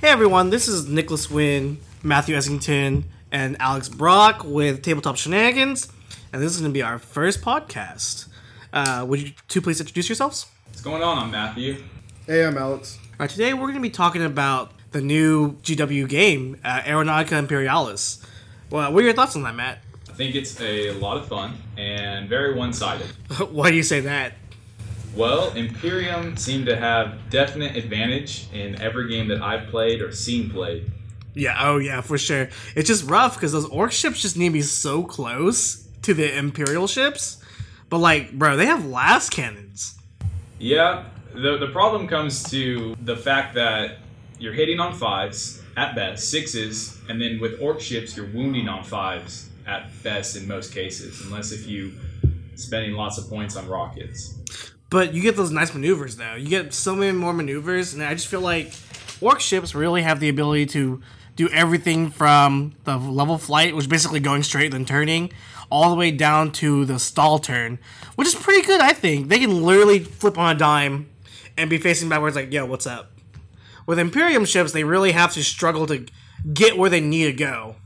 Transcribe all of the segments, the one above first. Hey everyone, this is Nicholas Wynn, Matthew Essington, and Alex Brock with Tabletop Shenanigans, and this is going to be our first podcast. Would you two please introduce yourselves? What's going on? I'm Matthew. Hey, I'm Alex. All right, today we're going to be talking about the new GW game, Aeronautica Imperialis. Well, what are your thoughts on that, Matt? I think it's a lot of fun and very one-sided. Why do you say that? Well, Imperium seemed to have definite advantage in every game that I've played or seen played. Yeah, oh yeah, for sure. It's just rough because those orc ships just need to be so close to the Imperial ships. But like, bro, they have last cannons. Yeah, the problem comes to the fact that you're hitting on fives at best, sixes, and then with orc ships you're wounding on fives at best in most cases, unless if you spending lots of points on rockets. But you get those nice maneuvers, though. You get so many more maneuvers, and I just feel like orc ships really have the ability to do everything from the level flight, which is basically going straight and turning, all the way down to the stall turn, which is pretty good, I think. They can literally flip on a dime and be facing backwards like, yo, what's up? With Imperium ships, they really have to struggle to get where they need to go.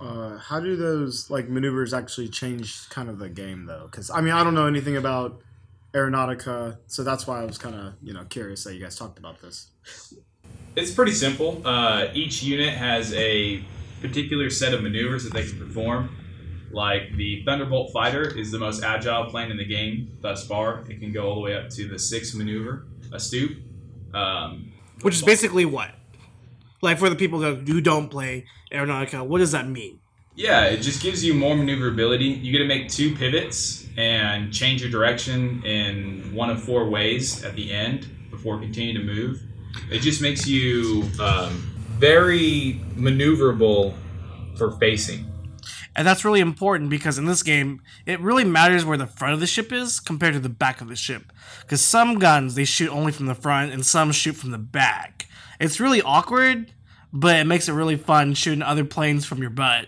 How do those maneuvers actually change kind of the game, though? Because, I mean, I don't know anything about Aeronautica, so that's why I was kind of curious that you guys talked about this. It's pretty simple. Each unit has a particular set of maneuvers that they can perform. Like the Thunderbolt Fighter is the most agile plane in the game thus far. It can go all the way up to the sixth maneuver, a stoop, which is basically what, like, for the people who don't play Aeronautica, what does that mean? Yeah, it just gives you more maneuverability. You get to make two pivots and change your direction in one of four ways at the end before continuing to move. It just makes you very maneuverable for facing. And that's really important because in this game, it really matters where the front of the ship is compared to the back of the ship. Because some guns, they shoot only from the front and some shoot from the back. It's really awkward, but it makes it really fun shooting other planes from your butt.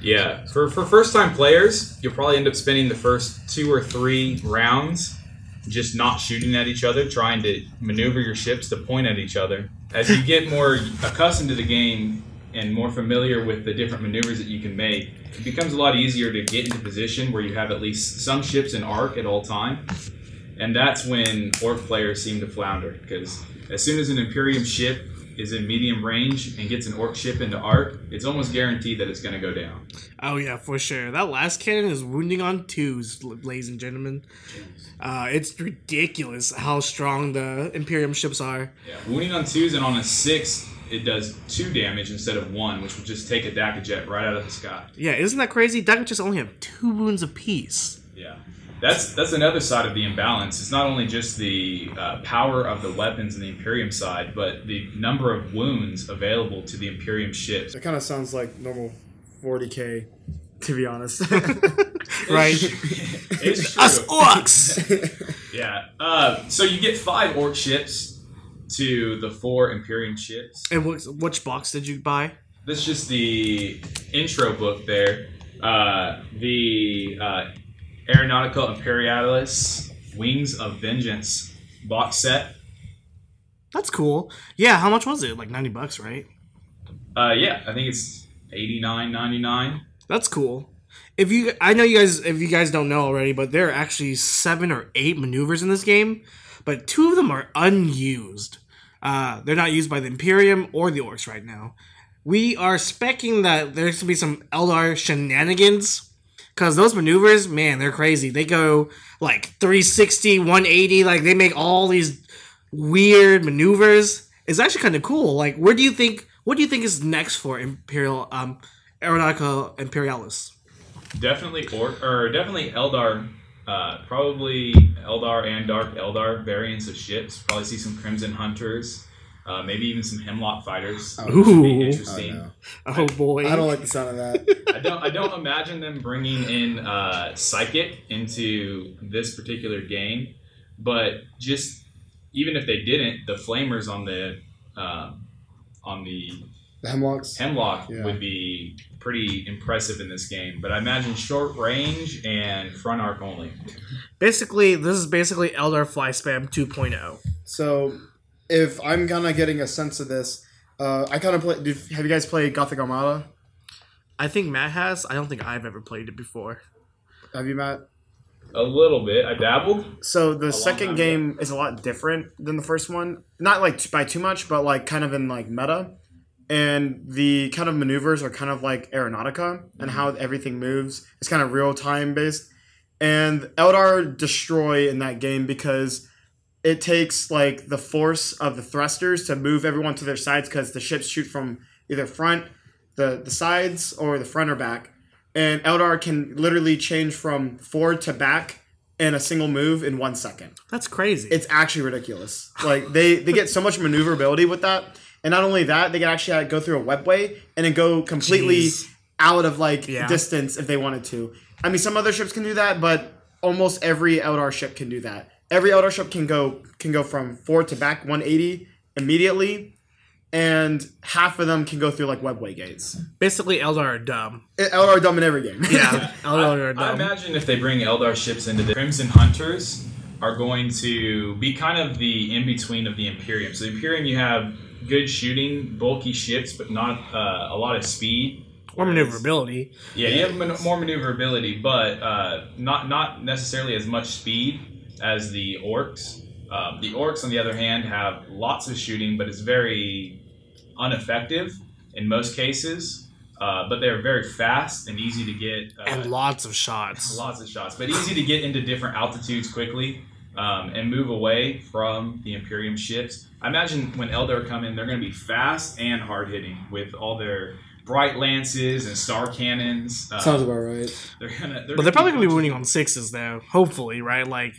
Yeah, for first-time players, you'll probably end up spending the first two or three rounds just not shooting at each other, trying to maneuver your ships to point at each other. As you get more accustomed to the game and more familiar with the different maneuvers that you can make, it becomes a lot easier to get into position where you have at least some ships in arc at all time. And that's when orc players seem to flounder, because as soon as an Imperium ship is in medium range and gets an orc ship into arc, it's almost guaranteed that it's going to go down. Oh yeah, for sure. That last cannon is wounding on twos, ladies and gentlemen. It's ridiculous how strong the Imperium ships are. Yeah, wounding on twos, and on a six, it does two damage instead of one, which would just take a Dakkajet right out of the sky. Yeah, isn't that crazy? Dakkajets only have two wounds apiece. Yeah. That's another side of the imbalance. It's not only just the power of the weapons in the Imperium side, but the number of wounds available to the Imperium ships. That kind of sounds like normal 40k, to be honest. Right? It's true. Us orcs! Yeah. So you get five orc ships to the four Imperium ships. And which box did you buy? That's just the intro book there. The Aeronautica Imperialis Wings of Vengeance box set. That's cool. Yeah, how much was it? Like $90, right? Yeah, I think it's $89.99. That's cool. If you guys don't know already, but there are actually 7 or 8 maneuvers in this game, but 2 of them are unused. They're not used by the Imperium or the orcs right now. We are speccing that there's going to be some Eldar shenanigans. Because those maneuvers, man, they're crazy. They go like 360, 180. Like, they make all these weird maneuvers. It's actually kind of cool. Like, what do you think is next for Imperial Aeronautica Imperialis? Definitely definitely Eldar. Probably Eldar and Dark Eldar variants of ships. Probably see some Crimson Hunters. Maybe even some Hemlock fighters. Ooh. Which would be interesting. Oh, no. Boy. I don't like the sound of that. I don't imagine them bringing in Psychic into this particular game, but just even if they didn't, the flamers on the Hemlock yeah, would be pretty impressive in this game, but I imagine short range and front arc only. Basically, this is Eldar Fly Spam 2.0. So if I'm kind of getting a sense of this, I kind of play. Have you guys played Gothic Armada? I think Matt has. I don't think I've ever played it before. Have you, Matt? A little bit. I dabbled. So the second game is a lot different than the first one. Not like by too much, but like kind of in like meta. And the kind of maneuvers are kind of like Aeronautica and how everything moves. It's kind of real time based. And Eldar destroy in that game because it takes like the force of the thrusters to move everyone to their sides because the ships shoot from either front, the sides, or the front or back. And Eldar can literally change from forward to back in a single move in 1 second. That's crazy. It's actually ridiculous. Like they get so much maneuverability with that. And not only that, they can actually go through a webway and then go completely out of distance if they wanted to. I mean, some other ships can do that, but almost every Eldar ship can do that. Every Eldar ship can go from forward to back 180 immediately, and half of them can go through like webway gates. Basically, Eldar are dumb. Eldar are dumb in every game. Yeah, Eldar are dumb. I imagine if they bring Eldar ships into the Crimson Hunters are going to be kind of the in-between of the Imperium. So the Imperium, you have good shooting, bulky ships, but not a lot of speed. Or maneuverability. Yeah, you have more maneuverability, but not necessarily as much speed as the orcs. The orcs, on the other hand, have lots of shooting, but it's very ineffective in most cases. But they're very fast and easy to get. And lots of shots. Lots of shots, but easy to get into different altitudes quickly and move away from the Imperium ships. I imagine when Eldar come in, they're going to be fast and hard-hitting with all their Bright Lances and Star Cannons. Sounds about right. They're probably going to be winning on sixes, though. Hopefully, right? Like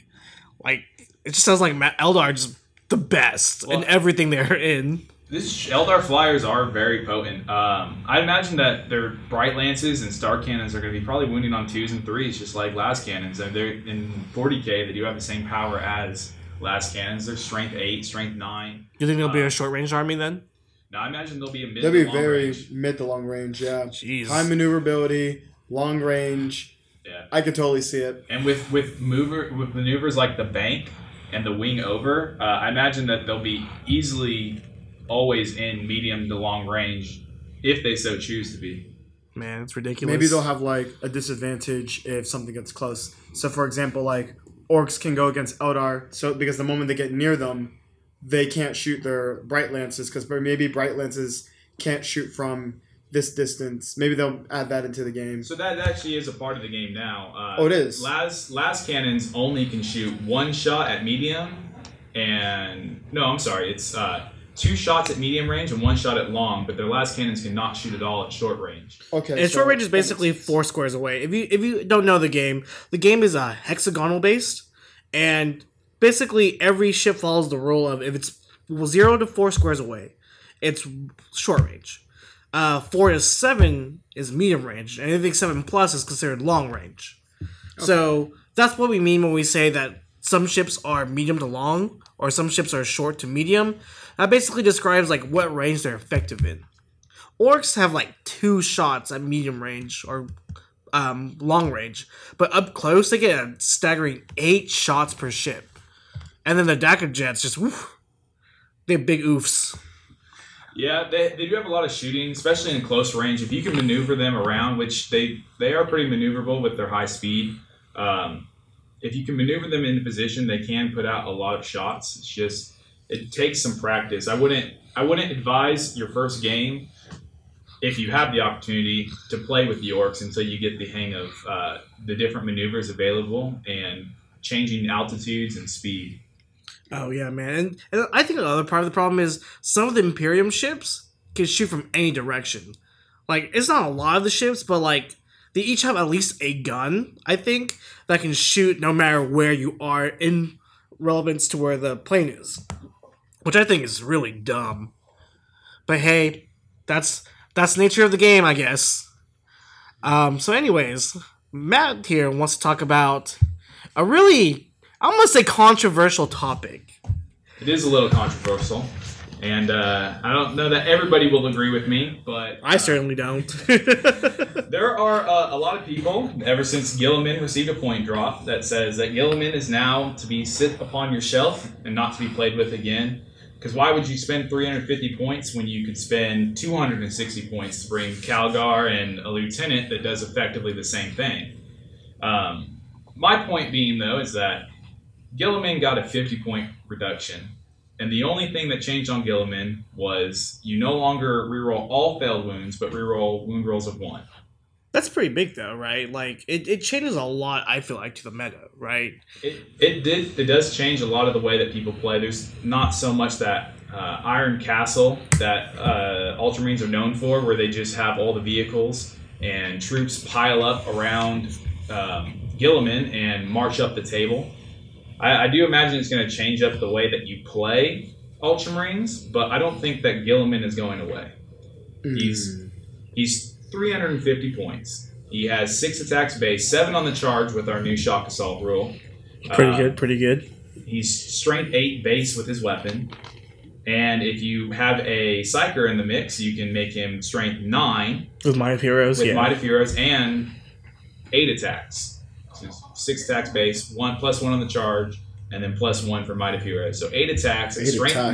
it just sounds like Eldar's the best in everything they're in. These Eldar flyers are very potent. I imagine that their Bright Lances and Star Cannons are going to be probably wounding on 2s and 3s, just like Las Cannons. And they're in 40K, they do have the same power as Las Cannons. They're strength 8, strength 9. You think they'll be a short-range army then? No, I imagine they'll be a mid to long range. They'll be very mid to long range, yeah. Jeez. High maneuverability, long range. Yeah. I could totally see it. And with maneuvers like the bank and the wing over, I imagine that they'll be easily always in medium to long range if they so choose to be. Man, it's ridiculous. Maybe they'll have like a disadvantage if something gets close. So for example, like orcs can go against Eldar, so because the moment they get near them, they can't shoot their Bright Lances because maybe Bright Lances can't shoot from this distance. Maybe they'll add that into the game. So that actually is a part of the game now. It is. Las Cannons only can shoot one shot at medium and... No, I'm sorry. It's... 2 shots at medium range and 1 shot at long, but their Las Cannons cannot shoot at all at short range. Okay. And so short range is basically 4 squares away. If you don't know the game is hexagonal based, and basically every ship follows the rule of if it's 0 to 4 squares away, it's short range. 4 to 7 is medium range, and anything 7 plus is considered long range. Okay. So that's what we mean when we say that some ships are medium to long, or some ships are short to medium. That basically describes like what range they're effective in. Orcs have like 2 shots at medium range or long range, but up close they get a staggering 8 shots per ship. And then the Dakkajets just woof, they're big oofs. Yeah, they do have a lot of shooting, especially in close range. If you can maneuver them around, which they are pretty maneuverable with their high speed. If you can maneuver them into position, they can put out a lot of shots. It's just it takes some practice. I wouldn't advise your first game if you have the opportunity to play with the orcs until you get the hang of the different maneuvers available and changing altitudes and speed. Oh yeah, man, and I think another part of the problem is some of the Imperium ships can shoot from any direction. Like it's not a lot of the ships, but like. They each have at least a gun, I think, that can shoot no matter where you are in relevance to where the plane is, which I think is really dumb. But hey, that's the nature of the game, I guess. So anyways, Matt here wants to talk about a really, I'm going to say controversial topic. It is a little controversial. And I don't know that everybody will agree with me, but... I certainly don't. There are a lot of people, ever since Guilliman received a point drop, that says that Guilliman is now to be sit upon your shelf and not to be played with again. Because why would you spend 350 points when you could spend 260 points to bring Calgar and a lieutenant that does effectively the same thing? My point being, though, is that Guilliman got a 50-point reduction, and the only thing that changed on Guilliman was you no longer reroll all failed wounds, but reroll wound rolls of 1. That's pretty big, though, right? Like, it changes a lot, I feel like, to the meta, right? It does change a lot of the way that people play. There's not so much that Iron Castle that Ultramarines are known for, where they just have all the vehicles and troops pile up around Guilliman and march up the table. I do imagine it's going to change up the way that you play Ultramarines, but I don't think that Guilliman is going away. He's 350 points. He has 6 attacks base, 7 on the charge with our new Shock Assault rule. Pretty good. He's strength 8 base with his weapon. And if you have a Psyker in the mix, you can make him strength 9. With Might of Heroes, Might of Heroes and 8 attacks. So 6 attacks base, +1 on the charge, and then +1 for Might of Heroes. So 8 attacks, strength 9,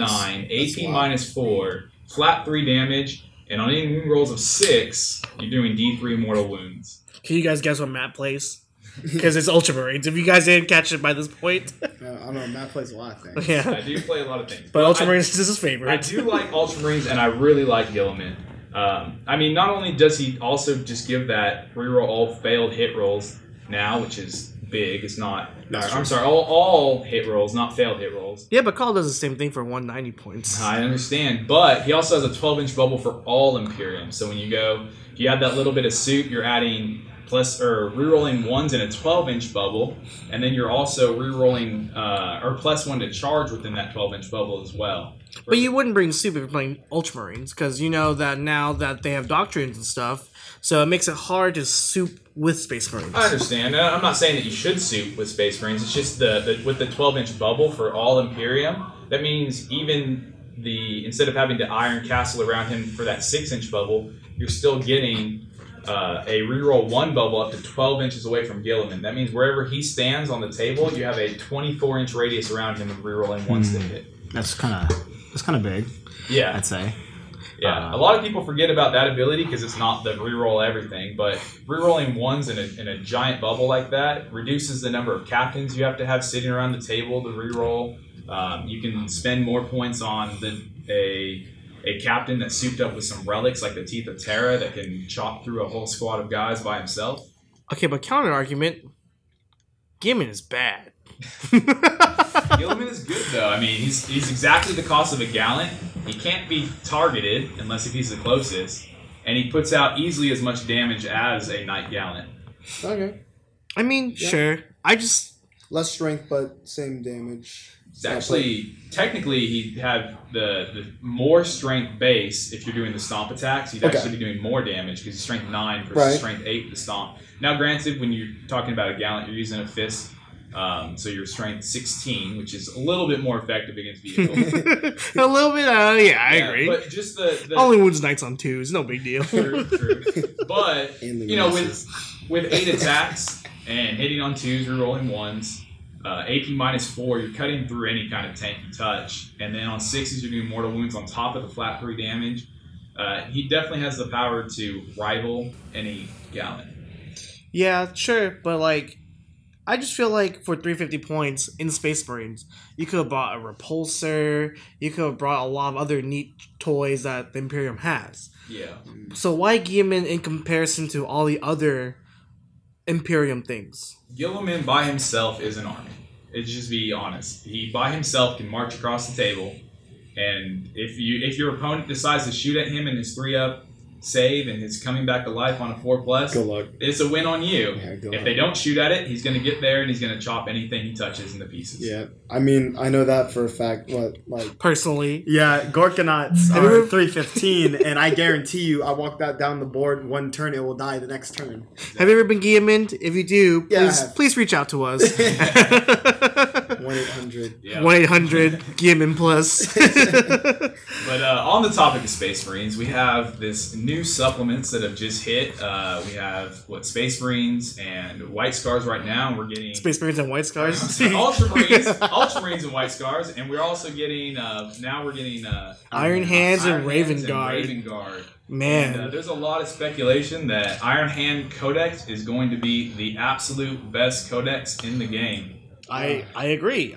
AP -4, flat 3 damage. And on any wound rolls of 6, you're doing D3 mortal wounds. Can you guys guess what Matt plays? Because it's Ultramarines. If you guys didn't catch it by this point. I don't know. Matt plays a lot of things. Yeah. I do play a lot of things. But Ultramarines is his favorite. I do like Ultramarines, and I really like Guilliman. I mean, not only does he also just give that reroll all failed hit rolls now, which is big. It's not... all hit rolls, not failed hit rolls. Yeah, but Call does the same thing for 190 points. I understand, but he also has a 12-inch bubble for all Imperium. So when you go, if you add that little bit of soup, you're adding rerolling ones in a 12-inch bubble, and then you're also rerolling +1 to charge within that 12-inch bubble as well. But you wouldn't bring soup if you're playing Ultramarines, because you know that now that they have doctrines and stuff, so it makes it hard to soup with Space Marines. I understand. I'm not saying that you should soup with Space Marines. It's just with the 12-inch bubble for all Imperium, that means even instead of having the Iron Castle around him for that 6-inch bubble, you're still getting a reroll 1 bubble up to 12 inches away from Guilliman. That means wherever he stands on the table, you have a 24-inch radius around him of rerolling ones to hit. That's kind of big. Yeah, I'd say. Yeah, a lot of people forget about that ability because it's not the reroll everything, but rerolling ones in a giant bubble like that reduces the number of captains you have to have sitting around the table to reroll. You can spend more points on a captain that's souped up with some relics like the Teeth of Terra that can chop through a whole squad of guys by himself. Okay, but counter argument, Guilliman is bad. Guilliman is good, though. I mean, he's exactly the cost of a gallant. He can't be targeted unless if he's the closest, and he puts out easily as much damage as a knight gallant. Okay. I mean, yeah. Sure. I just... Less strength, but same damage. It's actually... Technically, he'd have the more strength base if you're doing the stomp attacks. He'd actually be doing more damage because he's strength 9 versus strength 8 the stomp. Now, granted, when you're talking about a gallant, you're using a fist... so your strength 16, which is a little bit more effective against vehicles. A little bit, I agree. But just the only wounds knights on 2s, no big deal. True. But you know, with 8 attacks and hitting on 2s, rerolling 1s, AP -4, you're cutting through any kind of tanky touch, and then on 6s, you're doing mortal wounds on top of the flat 3 damage. He definitely has the power to rival any gallant. Yeah, sure, but like. I just feel like for 350 points in Space Marines, you could have bought a repulsor, you could have brought a lot of other neat toys that the Imperium has. Yeah. So why Guilliman in comparison to all the other Imperium things? Guilliman by himself is an army. Let's just be honest. He by himself can march across the table, and if your opponent decides to shoot at him in his 3-up, save and his coming back to life on a 4+, good luck. It's a win on you. Yeah, if they don't shoot at it, he's going to get there and he's going to chop anything he touches into pieces. Yeah, I mean, I know that for a fact. What, like personally? Yeah, Gorkonauts are 315, and I guarantee you, I walk that down the board one turn, it will die the next turn. Exactly. Have you ever been Guillimaned? If you do, please reach out to us. 1-800. 1-800 Guilliman Plus. But on the topic of Space Marines, we have this new supplements that have just hit. We have, Space Marines and White Scars right now. And we're getting... Space Marines and White Scars? Ultramarines and White Scars. And we're also getting... Iron Hands and Raven Guard. Man. And, there's a lot of speculation that Iron Hand Codex is going to be the absolute best codex in the game. I agree.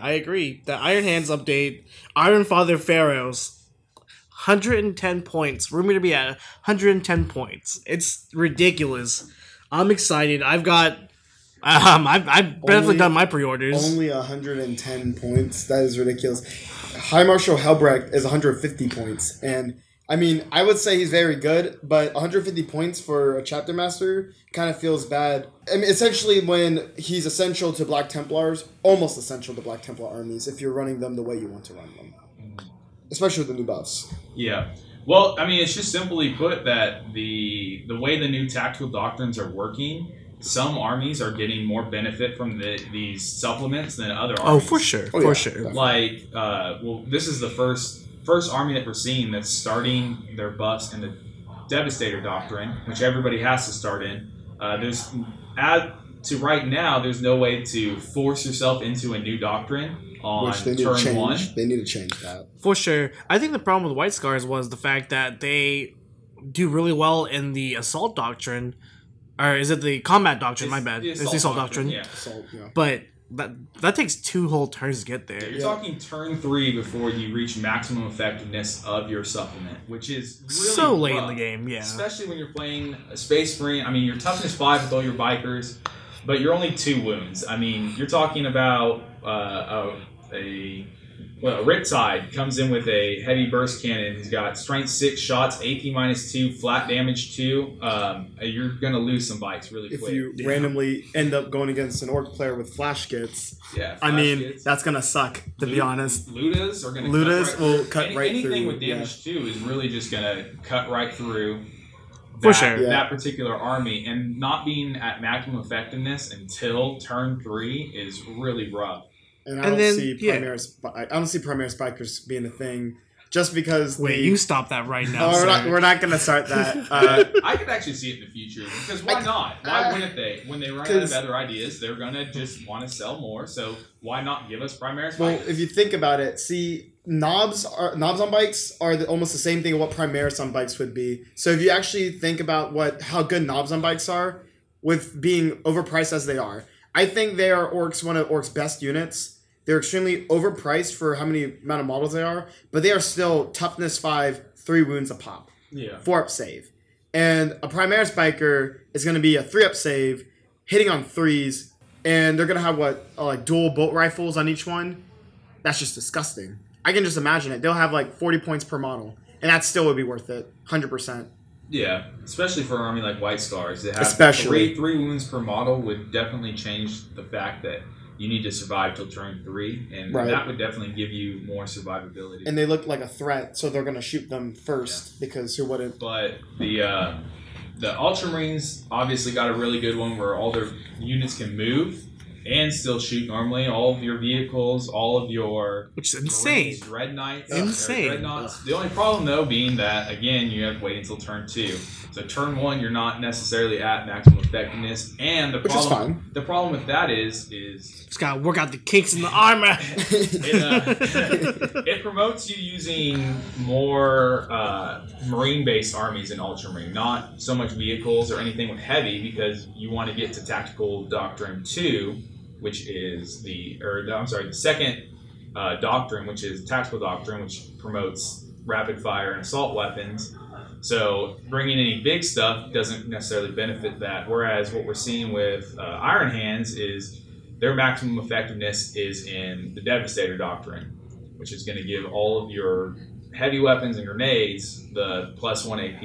The Iron Hands update, Iron Father Pharaohs, 110 points. We're going to be at 110 points. It's ridiculous. I'm excited. I've got... I've definitely done my pre-orders. Only 110 points. That is ridiculous. High Marshal Helbrecht is 150 points, and... I mean, I would say he's very good, but 150 points for a Chapter Master kind of feels bad. I mean, essentially when he's essential to Black Templars, almost essential to Black Templar armies, if you're running them the way you want to run them. Especially with the new buffs. Yeah. Well, I mean, it's just simply put that the way the new tactical doctrines are working, some armies are getting more benefit from these supplements than other armies. Oh, for sure. Like, this is the first army that we're seeing that's starting their buffs in the Devastator Doctrine, which everybody has to start in. There's no way to force yourself into a new doctrine on turn one. They need to change that. For sure. I think the problem with White Scars was the fact that they do really well in the Assault Doctrine, or is it the Combat Doctrine? It's the Assault Doctrine. Yeah. Assault, yeah. But... That takes two whole turns to get there. You're talking turn 3 before you reach maximum effectiveness of your supplement, which is really so late in the game, yeah. Especially when you're playing a Space Marine. I mean, your toughness 5 with all your bikers, but you're only 2 wounds. I mean, you're talking about a Riptide comes in with a heavy burst cannon. He's got strength 6 shots, AP minus 2, flat damage 2. You're going to lose some bikes really quick. If you randomly end up going against an orc player with flash kits, that's going to suck, to be honest. Ludas will cut right through. Anything with damage 2 is really just going to cut right through that particular army. And not being at maximum effectiveness until turn 3 is really rough. And I don't see Primaris bikers being a thing, just because. You stop that right now. We're not going to start that. I could actually see it in the future, because why not? Why wouldn't they? When they run out of other ideas, they're going to just want to sell more. So why not give us Primaris? Well, bikers? If you think about it, see, knobs on bikes are almost the same thing of what Primaris on bikes would be. So if you actually think about how good knobs on bikes are, with being overpriced as they are, I think they are one of Orcs' best units. They're extremely overpriced for how many amount of models they are, but they are still toughness 5, 3 wounds a pop. Yeah. 4-up save. And a Primaris biker is going to be a 3-up save, hitting on 3s, and they're going to have, dual bolt rifles on each one? That's just disgusting. I can just imagine it. They'll have, 40 points per model, and that still would be worth it, 100%. Yeah, especially for an army like White Scars. They have especially. Three wounds per model would definitely change the fact that you need to survive till turn 3, and that would definitely give you more survivability. And they look like a threat, so they're going to shoot them first, because who wouldn't? But the Ultramarines obviously got a really good one where all their units can move and still shoot normally. All of your vehicles, all of your... Which is insane. Red Knights. Insane. The only problem, though, being that, again, you have to wait until turn 2. So turn 1, you're not necessarily at maximum effectiveness, and the problem with that is it's got to work out the kinks in the armor. It promotes you using more marine-based armies in Ultramarine, not so much vehicles or anything with heavy, because you want to get to Tactical Doctrine 2, which is the second doctrine, which is Tactical Doctrine, which promotes rapid fire and assault weapons. So bringing any big stuff doesn't necessarily benefit that. Whereas what we're seeing with Iron Hands is their maximum effectiveness is in the Devastator Doctrine, which is going to give all of your heavy weapons and grenades the +1 AP.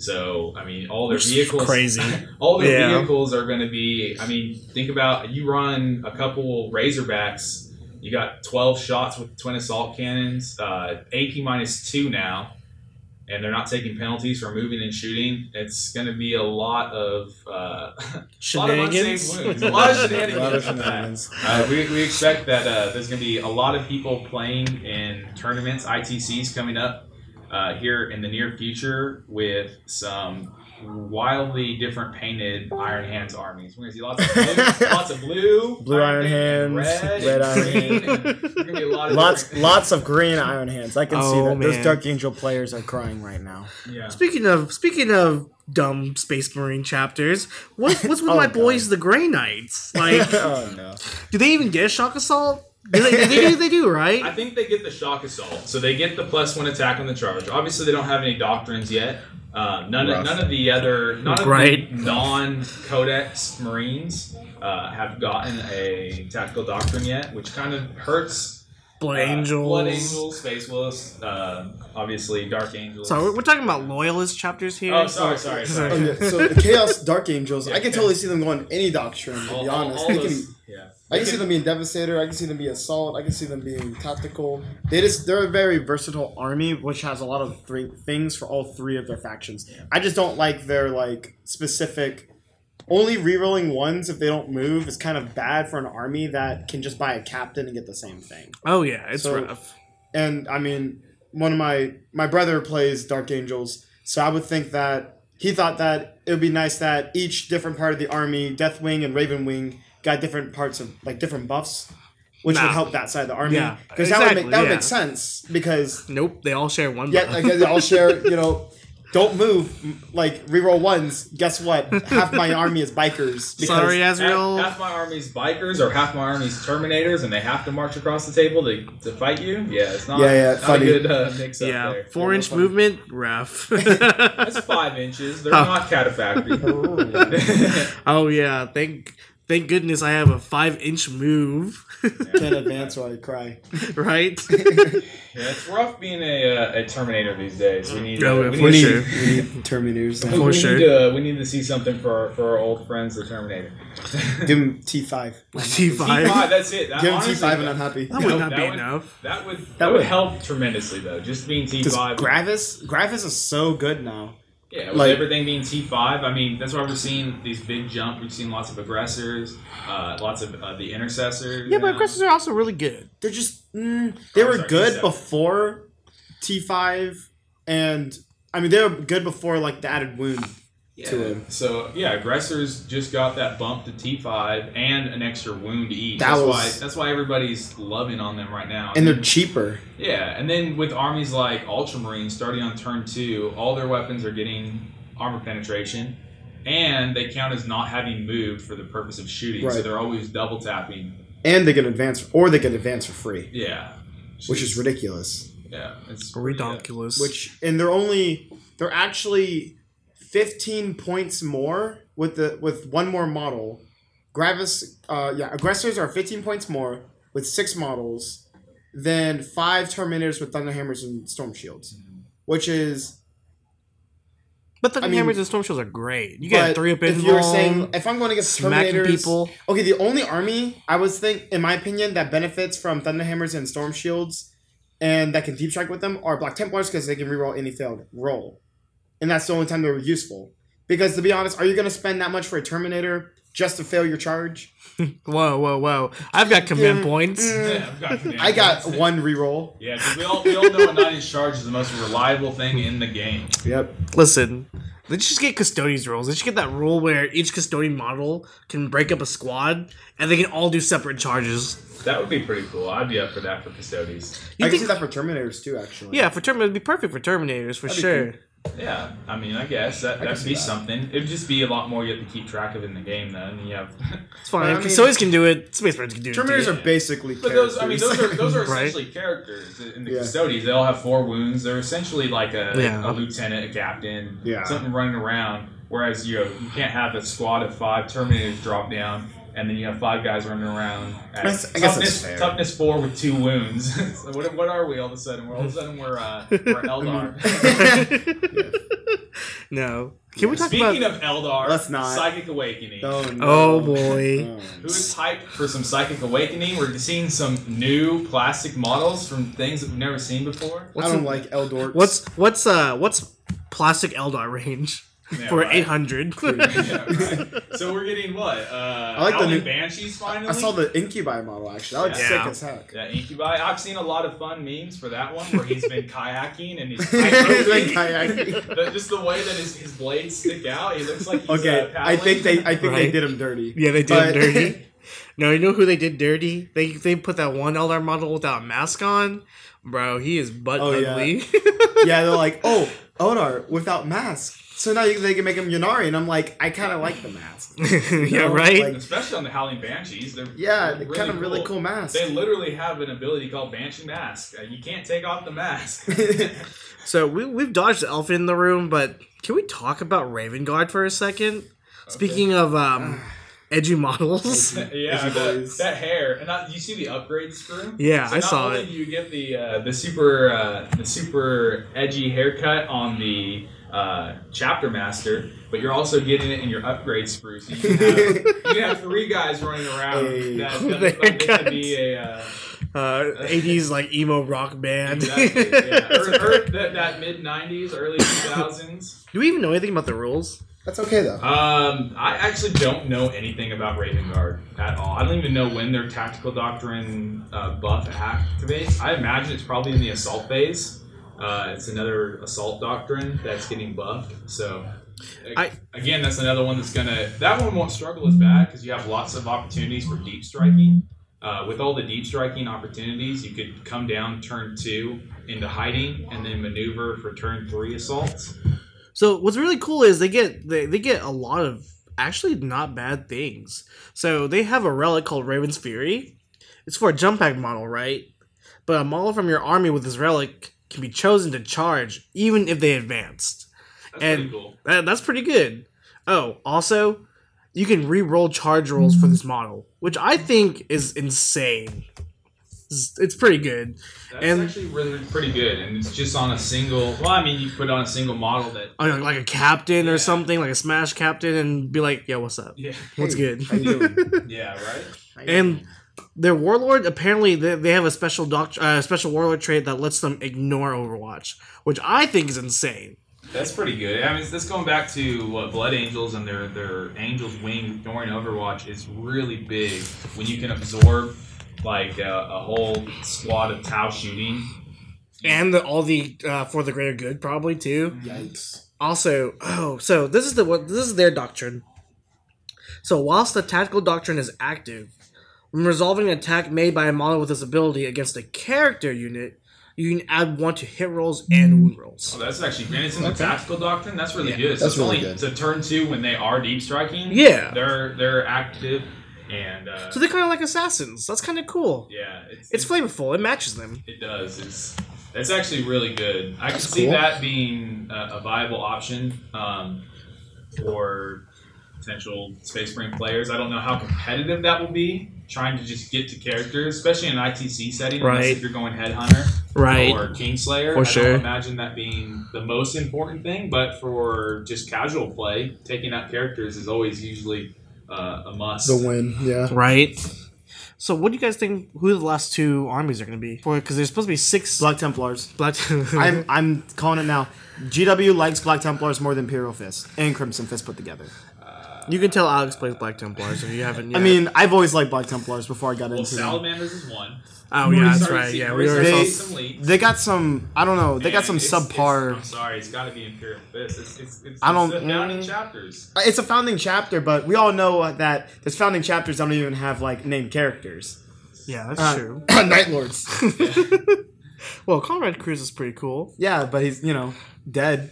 So, I mean, all their vehicles... crazy. All their vehicles are going to be... I mean, think about you run a couple Razorbacks. You got 12 shots with twin assault cannons. AP minus 2 now. and they're not taking penalties for moving and shooting, it's going to be a lot of shenanigans. A lot of shenanigans. We expect that there's going to be a lot of people playing in tournaments, ITCs coming up here in the near future with some wildly different painted Iron Hands armies. We're going to see lots of blue Iron Hands, red Iron Hands. Lots of green Iron Hands. I can see that. Man. Those Dark Angel players are crying right now. Yeah. Speaking of dumb Space Marine chapters, what's with my boys, the Grey Knights? Like, do they even get a Shock Assault? They do, right? I think they get the Shock Assault, so they get the +1 attack on the charge. Obviously, they don't have any doctrines yet. None of the non-Codex Marines have gotten a tactical doctrine yet, which kind of hurts. Blood Angels, Space Wolves, obviously Dark Angels. Sorry, we're talking about Loyalist chapters here. Oh, sorry. Okay, so the Chaos Dark Angels, yeah, I can totally see them going any doctrine, to be honest. I can see them being Devastator. I can see them being Assault. I can see them being Tactical. They're a very versatile army, which has a lot of things for all three of their factions. Yeah. I just don't like their specific. Only rerolling ones if they don't move is kind of bad for an army that can just buy a captain and get the same thing. Oh yeah, it's rough. And I mean, one of my brother plays Dark Angels, so I would think that he thought that it would be nice that each different part of the army, Deathwing and Ravenwing, got different parts of different buffs, which would help that side of the army. Yeah, because that would make sense. Because they all share one. Yeah, they all share. Don't move. Reroll ones. Guess what? Half my army is bikers. Sorry, Azrael. Half my army's bikers, or half my army's Terminators, and they have to march across the table to fight you. Yeah, it's not a good mix-up. Yeah, there. 4-inch movement, rough. That's 5 inches. They're not cataphractic. Oh yeah, thank goodness I have a 5-inch move. Can't advance while I cry. Right? Yeah, it's rough being a Terminator these days. We need Terminators. We need to see something for our old friends, the Terminator. Give him T5. T5? That's it. Give him T5 and I'm happy. That would not be enough. That would help tremendously, though, just being T5. Gravis is so good now. Yeah, with everything being T5, I mean, that's why we're seeing these big jumps. We've seen lots of Aggressors, lots of the Intercessors. Yeah, but Aggressors are also really good. They're just... good T7. Before T5, and... I mean, they were good before, the added wound to it. So, yeah, Aggressors just got that bump to T5 and an extra wound each. That's why everybody's loving on them right now. And they're cheaper. Yeah, and then with armies like Ultramarines, starting on turn 2, all their weapons are getting armor penetration, and they count as not having moved for the purpose of shooting, right. So they're always double tapping. And they can advance, for free. Yeah. Which is ridiculous. Yeah. It's ridiculous. Yeah. And they're actually... 15 points more with one more model. Gravis, Aggressors are 15 points more with 6 models than 5 Terminators with Thunderhammers and Storm Shields, which is... But Thunderhammers and Storm Shields are great. You get 3 up in if you're saying if I'm going to get Terminators... people. Okay, the only army I would think, in my opinion, that benefits from Thunderhammers and Storm Shields and that can deep strike with them are Black Templars because they can reroll any failed roll. And that's the only time they were useful. Because to be honest, are you going to spend that much for a Terminator just to fail your charge? Whoa. I've got command points. I got one reroll. Yeah, because we all know a 9-inch charge is the most reliable thing in the game. Yep. Listen, let's just get Custodians rules. Let's just get that rule where each Custodian model can break up a squad and they can all do separate charges. That would be pretty cool. I'd be up for that for Custodians. I can see that for Terminators too, actually. Yeah, it would be perfect for Terminators, for sure. Cool. Yeah, I mean, I guess that'd be something. It'd just be a lot more you have to keep track of in the game, then. And you have it's fine. Custodians can do it. Space Marines can do it. Terminators are basically characters. Those are essentially characters in the Custodians. They all have 4 wounds. They're essentially like a lieutenant, a captain, something running around. Whereas you can't have a squad of 5 Terminators drop down. And then you have 5 guys running around. At toughness 4 with 2 wounds. So what are we all of a sudden? We're Eldar. No. Can we talk about... Speaking of Eldar, let's not. Psychic Awakening. Oh, no. Oh boy. Who is hyped for some Psychic Awakening? We're seeing some new plastic models from things that we've never seen before. I don't like Eldorts. What's plastic Eldar range? Yeah, for 800. Yeah, right. So we're getting what? I like the new Banshees finally? I saw the Incubi model actually. That looks sick as heck. Yeah, Incubi. I've seen a lot of fun memes for that one where he's been kayaking and he's kayaking. Just the way that his blades stick out, he looks like he's paddling. I think they did him dirty. Yeah, they did him dirty. No, you know who they did dirty? They put that one Eldar model without a mask on. Bro, he is butt ugly. Yeah. Yeah, they're like, oh, Eldar without mask. So now they can make him Yunari, and I'm like, I kind of like the mask. Yeah, right? Like, especially on the Howling Banshees. They're really kind of really cool masks. They literally have an ability called Banshee Mask. You can't take off the mask. So we've dodged the elephant in the room, but can we talk about Raven Guard for a second? Okay. Speaking of... edgy models. Yeah, that hair. And you see the upgrades screw? Yeah, so I saw it. Not only do you get the super edgy haircut on the Chapter Master, but you're also getting it in your upgrade sprue. So you can have three guys running around that could be a... 80s like emo rock band. Exactly, yeah. That mid-90s, early 2000s. Do we even know anything about the rules? That's okay, though. I actually don't know anything about Raven Guard at all. I don't even know when their Tactical Doctrine buff activates. I imagine it's probably in the Assault phase. It's another Assault Doctrine that's getting buffed. So, again, that's another one that's going to... That one won't struggle as bad because you have lots of opportunities for deep striking. With all the deep striking opportunities, you could come down turn 2 into hiding and then maneuver for turn 3 assaults. So what's really cool is they get a lot of actually not bad things. So they have a relic called Raven's Fury. It's for a jump pack model, right? But a model from your army with this relic can be chosen to charge even if they advanced. That's pretty cool. That's pretty good. Oh, also, you can re-roll charge rolls for this model, which I think is insane. It's pretty good. That's actually really pretty good, and it's just on a single... Well, I mean, you put on a single model that... Like a captain or something, like a Smash captain, and be like, yo, what's up? Yeah. What's good? How you doing? Yeah, right? And their Warlord, apparently, they have a special Warlord trait that lets them ignore Overwatch, which I think is insane. That's pretty good. I mean, that's going back to what Blood Angels and their Angels Wing ignoring Overwatch is really big when you can absorb... Like a whole squad of Tau shooting. And all the for the greater good, probably, too. Yikes. Also, so this is their doctrine. So whilst the Tactical Doctrine is active, when resolving an attack made by a model with this ability against a character unit, you can add 1 to hit rolls and wound rolls. Oh, that's actually... And it's in the Tactical Doctrine? That's really good. So that's really good. So turn 2, when they are deep striking, they're active... And, so they're kind of like assassins. That's kind of cool. Yeah. It's flavorful. It matches them. It does. It's actually really good. I can see that being a viable option for potential Space Marine players. I don't know how competitive that will be, trying to just get to characters, especially in an ITC setting, right? Unless if you're going Headhunter or Kingslayer. I don't imagine that being the most important thing, but for just casual play, taking out characters is always usually... a must. The win, yeah. Right? So what do you guys think who the last two armies are going to be? Because there's supposed to be 6... Black Templars. I'm calling it now. GW likes Black Templars more than Imperial Fist and Crimson Fist put together. You can tell Alex plays Black Templars if you haven't yet. I mean, I've always liked Black Templars before I got into them. Salamanders is one. Oh, yeah, that's right. Yeah, they got some... I don't know. They got some subpar... I'm sorry. It's got to be Imperial Fist. It's a founding chapters. It's a founding chapter, but we all know that there's founding chapters that don't even have, like, named characters. Yeah, that's true. Night Lords. Well, Conrad Cruz is pretty cool. Yeah, but he's, dead.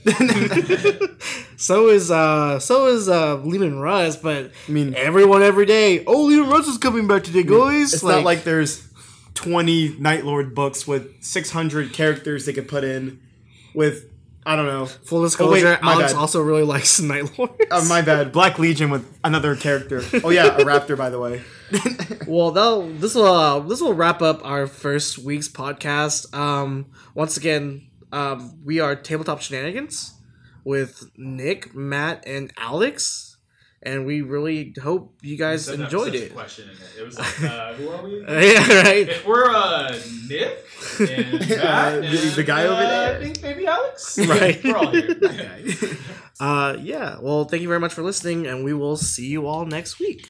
So is Leman Russ, but I mean, everyone every day, Leman Russ is coming back today, guys. It's not like there's 20 Night Lord books with 600 characters they could put in with, I don't know. Full disclosure, Alex also really likes Night Lords. My bad. Black Legion with another character. Oh yeah, a raptor, by the way. Well, this will wrap up our first week's podcast. Once again, we are Tabletop Shenanigans. with Nick, Matt, and Alex. And we really hope you guys enjoyed it. It was like, who are we? Yeah, right. We're Nick and Matt and the guy over there. I think maybe Alex. Right. We're all here. Yeah. Well, thank you very much for listening, and we will see you all next week.